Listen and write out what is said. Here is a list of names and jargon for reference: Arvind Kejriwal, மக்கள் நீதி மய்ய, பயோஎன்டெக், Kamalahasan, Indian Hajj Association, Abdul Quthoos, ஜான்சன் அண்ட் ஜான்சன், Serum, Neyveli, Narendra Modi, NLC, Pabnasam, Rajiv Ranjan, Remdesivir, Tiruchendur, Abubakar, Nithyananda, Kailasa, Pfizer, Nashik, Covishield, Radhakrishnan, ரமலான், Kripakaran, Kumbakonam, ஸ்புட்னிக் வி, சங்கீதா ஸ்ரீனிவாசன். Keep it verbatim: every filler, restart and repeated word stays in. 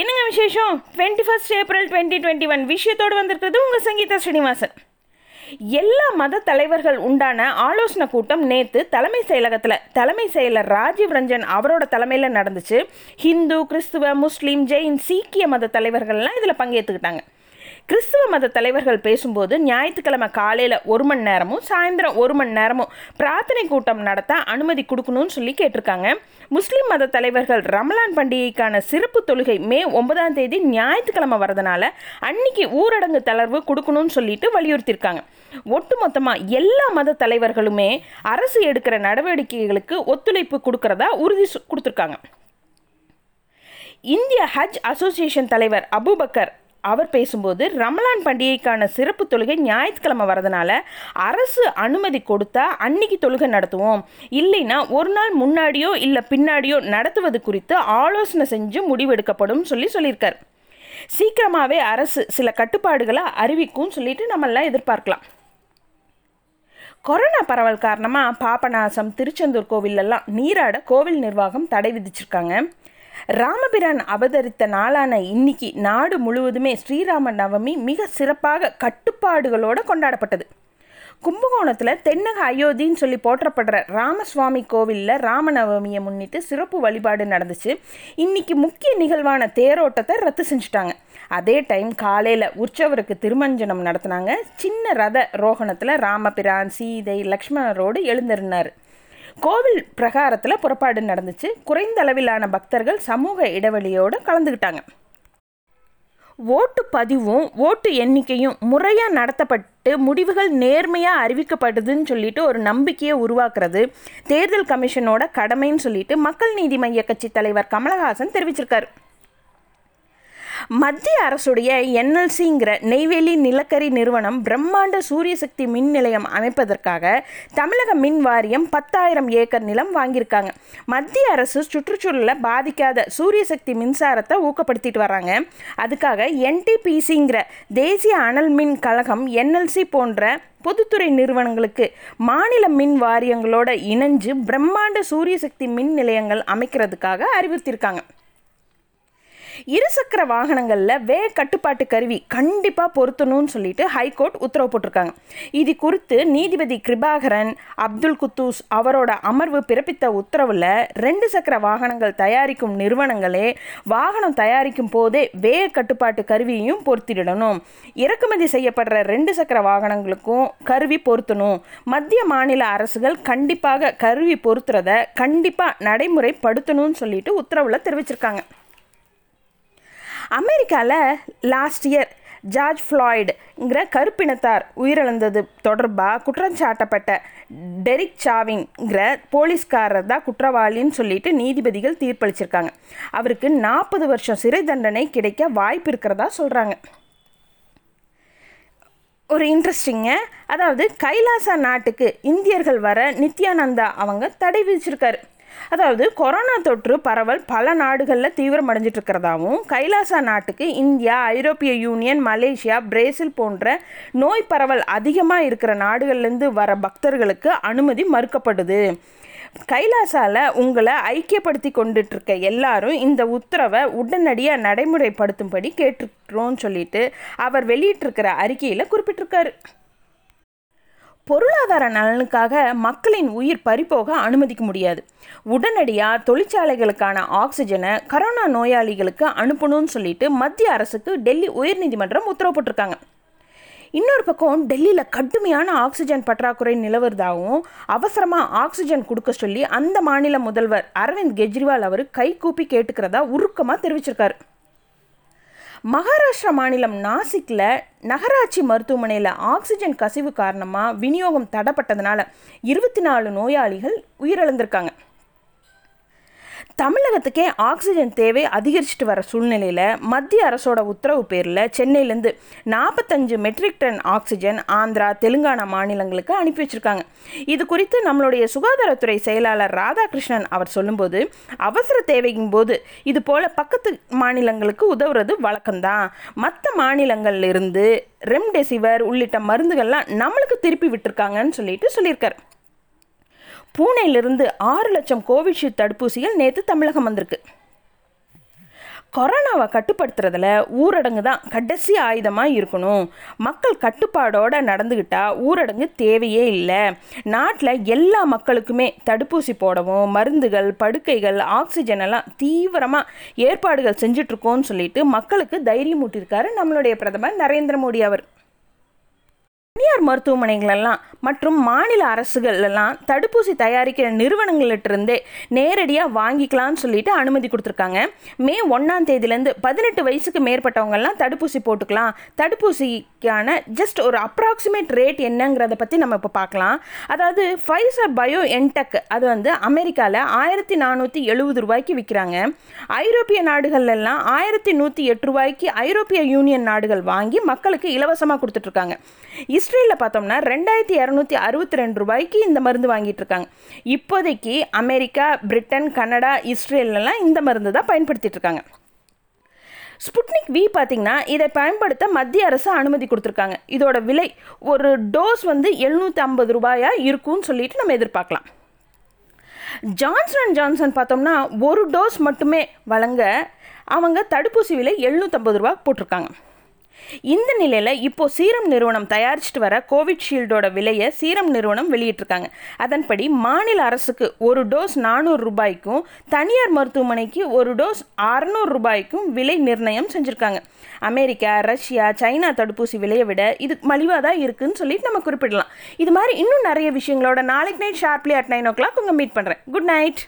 என்னங்க விசேஷம்? Twenty first April twenty twenty one விஷயத்தோடு வந்திருக்கிறது உங்கள் சங்கீதா ஸ்ரீனிவாசன். எல்லா மத தலைவர்கள் உண்டான ஆலோசனை கூட்டம் நேற்று தலைமை செயலகத்தில் தலைமை செயலர் ராஜீவ் ரஞ்சன் அவரோட தலைமையில் நடந்துச்சு. ஹிந்து, கிறிஸ்துவ, முஸ்லீம், ஜெயின், சீக்கிய மத தலைவர்கள்லாம் இதில் பங்கேற்றுக்கிட்டாங்க. கிறிஸ்துவ மத தலைவர்கள் பேசும்போது ஞாயிற்றுக்கிழமை காலையில் ஒரு மணி நேரமும் சாயந்தரம் ஒரு மணி நேரமும் பிரார்த்தனை கூட்டம் நடத்த அனுமதி கொடுக்கணும்னு சொல்லி கேட்டிருக்காங்க. முஸ்லீம் மத தலைவர்கள் ரமலான் பண்டிகைக்கான சிறப்பு தொழுகை மே ஒன்பதாம் தேதி ஞாயிற்றுக்கிழமை வரதுனால அன்னைக்கு ஊரடங்கு தளர்வு கொடுக்கணும்னு சொல்லிட்டு வலியுறுத்தியிருக்காங்க. ஒட்டு மொத்தமாக எல்லா மத தலைவர்களுமே அரசு எடுக்கிற நடவடிக்கைகளுக்கு ஒத்துழைப்பு கொடுக்கறதா உறுதி கொடுத்துருக்காங்க. இந்திய ஹஜ் அசோசியேஷன் தலைவர் அபுபக்கர் அவர் பேசும்போது ரமலான் பண்டிகைக்கான சிறப்பு தொழுகை ஞாயிற்றுக்கிழமை வரதுனால அரசு அனுமதி கொடுத்தா அன்னைக்கு தொழுகை நடத்துவோம், இல்லைன்னா ஒரு நாள் முன்னாடியோ இல்லை பின்னாடியோ நடத்துவது குறித்து ஆலோசனை செஞ்சு முடிவெடுக்கப்படும் சொல்லி சொல்லியிருக்கார். சீக்கிரமாகவே அரசு சில கட்டுப்பாடுகளை அறிவிக்கும் சொல்லிட்டு நம்மளாம் எதிர்பார்க்கலாம். கொரோனா பரவல் காரணமாக பாபநாசம், திருச்செந்தூர் கோவிலெல்லாம் நீராட கோவில் நிர்வாகம் தடை விதிச்சிருக்காங்க. ராமபிரான் அவதரித்த நாளான இன்னைக்கு நாடு முழுவதுமே ஸ்ரீராம நவமி மிக சிறப்பாக கட்டுப்பாடுகளோடு கொண்டாடப்பட்டது. கும்பகோணத்தில் தென்னக அயோத்தின்னு சொல்லி போற்றப்படுற ராமஸ்வாமி கோவிலில் ராமநவமியை முன்னிட்டு சிறப்பு வழிபாடு நடந்துச்சு. இன்னைக்கு முக்கிய நிகழ்வான தேரோட்டத்தை ரத்து செஞ்சுட்டாங்க. அதே டைம் காலையில் உற்சவருக்கு திருமஞ்சனம் நடத்தினாங்க. சின்ன ரத ரோகணத்தில் ராமபிரான், சீதை, லக்ஷ்மணரோடு எழுந்திருந்தார். கோவில் பிரகாரத்தில் புறப்பாடு நடந்துச்சு. குறைந்த அளவிலான பக்தர்கள் சமூக இடைவெளியோடு கலந்துக்கிட்டாங்க. ஓட்டு பதிவும் ஓட்டு எண்ணிக்கையும் முறையாக நடத்தப்பட்டு முடிவுகள் நேர்மையாக அறிவிக்கப்படுதுன்னு சொல்லிட்டு ஒரு நம்பிக்கையை உருவாக்குறது தேர்தல் கமிஷனோட கடமைன்னு சொல்லிட்டு மக்கள் நீதி மய்ய கட்சி தலைவர் கமலஹாசன் தெரிவிச்சிருக்காரு. மத்திய அரசுடைய என்எல்சிங்கிற நெய்வேலி நிலக்கரி நிறுவனம் பிரம்மாண்ட சூரியசக்தி மின் நிலையம் அமைப்பதற்காக தமிழக மின் வாரியம் பத்தாயிரம் ஏக்கர் நிலம் வாங்கியிருக்காங்க. மத்திய அரசு சுற்றுச்சூழலை பாதிக்காத சூரியசக்தி மின்சாரத்தை ஊக்கப்படுத்திட்டு வராங்க. அதுக்காக என்டிபிசிங்கிற தேசிய அனல் மின் கழகம், என்எல்சி போன்ற பொதுத்துறை நிறுவனங்களுக்கு மாநில மின் வாரியங்களோட இணைஞ்சு பிரம்மாண்ட சூரியசக்தி மின் நிலையங்கள் அமைக்கிறதுக்காக அறிவுறுத்தியிருக்காங்க. இருசக்கர வாகனங்களில் வேக கட்டுப்பாட்டு கருவி கண்டிப்பாக பொருத்தணும்னு சொல்லிட்டு ஹைகோர்ட் உத்தரவு போட்டிருக்காங்க. இது குறித்து நீதிபதி கிருபாகரன், அப்துல் குத்தூஸ் அவரோட அமர்வு பிறப்பித்த உத்தரவில் ரெண்டு சக்கர வாகனங்கள் தயாரிக்கும் நிறுவனங்களே வாகனம் தயாரிக்கும் போதே வேக கட்டுப்பாட்டு கருவியையும் பொருத்திடணும், இறக்குமதி செய்யப்படுற ரெண்டு சக்கர வாகனங்களுக்கும் கருவி பொருத்தணும், மத்திய மாநில அரசுகள் கண்டிப்பாக கருவி பொருத்துறத கண்டிப்பாக நடைமுறைப்படுத்தணும்னு சொல்லிட்டு உத்தரவில் தெரிவிச்சிருக்காங்க. அமெரிக்காவில் லாஸ்ட் இயர் ஜார்ஜ் ஃப்ளாய்டுங்கிற கருப்பினத்தார் உயிரிழந்தது தொடர்பாக குற்றஞ்சாட்டப்பட்ட டெரிக் சாவிங்கிற போலீஸ்காரர் தான் குற்றவாளின்னு சொல்லிட்டு நீதிபதிகள் தீர்ப்பளிச்சிருக்காங்க. அவருக்கு நாற்பது வருஷம் சிறை தண்டனை கிடைக்க வாய்ப்பு இருக்கிறதா சொல்கிறாங்க. ஒரு இன்ட்ரெஸ்டிங்க, அதாவது கைலாசா நாட்டுக்கு இந்தியர்கள் வர நித்யானந்தா அவங்க தடை விதிச்சிருக்காரு. அதாவது கொரோனா தொற்று பரவல் பல நாடுகளில் தீவிரமடைஞ்சிட்டு இருக்கிறதாவும் கைலாசா நாட்டுக்கு இந்தியா, ஐரோப்பிய யூனியன், மலேசியா, பிரேசில் போன்ற நோய் பரவல் அதிகமாக இருக்கிற நாடுகள்லேருந்து வர பக்தர்களுக்கு அனுமதி மறுக்கப்படுது. கைலாசாவில் உங்களை ஐக்கியப்படுத்தி கொண்டுட்டு இருக்க எல்லாரும் இந்த உத்தரவை உடனடியாக நடைமுறைப்படுத்தும்படி கேட்டுக்கிறோன்னு சொல்லிட்டு அவர் வெளியிட்டிருக்கிற அறிக்கையில் குறிப்பிட்டிருக்காரு. பொருளாதார நலனுக்காக மக்களின் உயிர் பறிபோக அனுமதிக்க முடியாது. உடனடியாக தொழிற்சாலைகளுக்கான ஆக்சிஜனை கரோனா நோயாளிகளுக்கு அனுப்பணும்னு சொல்லிட்டு மத்திய அரசுக்கு டெல்லி உயர்நீதிமன்றம் உத்தரவு போட்டிருக்காங்க. இன்னொரு பக்கம் டெல்லியில் கடுமையான ஆக்சிஜன் பற்றாக்குறை நிலவுறதாகவும் அவசரமாக ஆக்சிஜன் கொடுக்க சொல்லி அந்த மாநில முதல்வர் அரவிந்த் கெஜ்ரிவால் அவர் கைகூப்பி கேட்டுக்கிறதா உருக்கமாக தெரிவிச்சிருக்காரு. மகாராஷ்டிரா மாநிலம் நாசிக்கில் நகராட்சி மருத்துவமனையில் ஆக்சிஜன் கசிவு காரணமாக விநியோகம் தடைப்பட்டதுனால இருபத்தி நாலு நோயாளிகள் உயிரிழந்திருக்காங்க. தமிழகத்துக்கே ஆக்சிஜன் தேவை அதிகரிச்சுட்டு வர சூழ்நிலையில் மத்திய அரசோட உத்தரவு பேரில் சென்னையிலேருந்து நாற்பத்தஞ்சு metric ton oxygen Andhra, Telangana மாநிலங்களுக்கு அனுப்பி வச்சுருக்காங்க. இது குறித்து நம்மளுடைய சுகாதாரத்துறை செயலாளர் ராதாகிருஷ்ணன் அவர் சொல்லும்போது, அவசர தேவைக்கும் போது இது போல் பக்கத்து மாநிலங்களுக்கு உதவுறது வழக்கம்தான். மற்ற மாநிலங்கள்லேருந்து ரெம்டெசிவர் உள்ளிட்ட மருந்துகள்லாம் நம்மளுக்கு திருப்பி விட்டுருக்காங்கன்னு சொல்லிட்டு சொல்லியிருக்காரு. பூனேயிலிருந்து ஆறு லட்சம் கோவிஷீல்டு தடுப்பூசிகள் நேற்று தமிழகம் வந்திருக்கு. கொரோனாவை கட்டுப்படுத்துறதுல ஊரடங்கு தான் கடைசி ஆயுதமாக இருக்கணும். மக்கள் கட்டுப்பாடோடு நடந்துக்கிட்டால் ஊரடங்கு தேவையே இல்லை. நாட்டில் எல்லா மக்களுக்குமே தடுப்பூசி போடவும் மருந்துகள், படுக்கைகள், ஆக்சிஜன் எல்லாம் தீவிரமாக ஏற்பாடுகள் செஞ்சிட்ருக்கோன்னு சொல்லிட்டு மக்களுக்கு தைரியம் ஊட்டியிருக்காரு நம்மளுடைய பிரதமர் நரேந்திர மோடி அவர். தனியார் மருத்துவமனைகளெல்லாம் மற்றும் மாநில அரசுகளெல்லாம் தடுப்பூசி தயாரிக்கிற நிறுவனங்கள்கிட்டருந்தே நேரடியாக வாங்கிக்கலான்னு சொல்லிட்டு அனுமதி கொடுத்துருக்காங்க. மே ஒன்றாம் தேதியிலேருந்து பதினெட்டு வயசுக்கு மேற்பட்டவங்கெல்லாம் தடுப்பூசி போட்டுக்கலாம். தடுப்பூசிக்கான ஜஸ்ட் ஒரு அப்ராக்சிமேட் ரேட் என்னங்கிறத பற்றி நம்ம இப்போ பார்க்கலாம். அதாவது ஃபைசர், பயோஎன்டெக் அது வந்து அமெரிக்காவில் ஆயிரத்தி நானூற்றி எழுபது ரூபாய்க்கு விற்கிறாங்க. ஐரோப்பிய நாடுகள்லாம் ஆயிரத்தி நூற்றி எட்டு ரூபாய்க்கு ஐரோப்பிய யூனியன் நாடுகள் வாங்கி மக்களுக்கு இலவசமாக கொடுத்துட்ருக்காங்க. இஸ்ரேலில் பார்த்தோம்னா ரெண்டாயிரத்தி இரநூத்தி அறுபத்தி ரெண்டு ரூபாய்க்கு இந்த மருந்து வாங்கிட்டு இருக்காங்க. இப்போதைக்கு அமெரிக்கா, பிரிட்டன், கனடா, இஸ்ரேல்லாம் இந்த மருந்து தான் பயன்படுத்திட்டு இருக்காங்க. ஸ்புட்னிக் வி பார்த்திங்கன்னா இதை பயன்படுத்த மத்திய அரசு அனுமதி கொடுத்துருக்காங்க. இதோட விலை ஒரு டோஸ் வந்து எழுநூற்றி ஐம்பது ரூபாயாக இருக்கும்னு சொல்லிட்டு நம்ம எதிர்பார்க்கலாம். ஜான்சன் அண்ட் ஜான்சன் பார்த்தோம்னா ஒரு டோஸ் மட்டுமே வழங்க அவங்க தடுப்பூசி விலை எழுநூற்றம்பது ரூபா போட்டிருக்காங்க. இந்த நிலையில் இப்போது சீரம் நிறுவனம் தயாரிச்சுட்டு வர கோவிட்ஷீல்டோட விலையை சீரம் நிறுவனம் வெளியிட்டிருக்காங்க. அதன்படி மாநில அரசுக்கு ஒரு டோஸ் நானூறு ரூபாய்க்கும் தனியார் மருத்துவமனைக்கு ஒரு டோஸ் அறுநூறு ரூபாய்க்கும் விலை நிர்ணயம் செஞ்சுருக்காங்க. அமெரிக்கா, ரஷ்யா, சைனா தடுப்பூசி விலையை விட இது மலிவாக தான் இருக்குதுன்னு சொல்லிட்டு நம்ம குறிப்பிடலாம். இது மாதிரி இன்னும் நிறைய விஷயங்களோட நாளைக்கு night sharply at nine o'clock உங்கள் மீட் பண்ணுறேன். Good night.